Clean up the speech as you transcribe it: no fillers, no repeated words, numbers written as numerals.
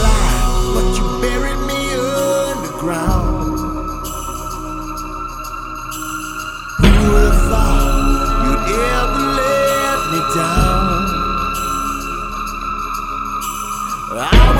alive, but you buried me underground. Who would have thought you'd ever let me down? I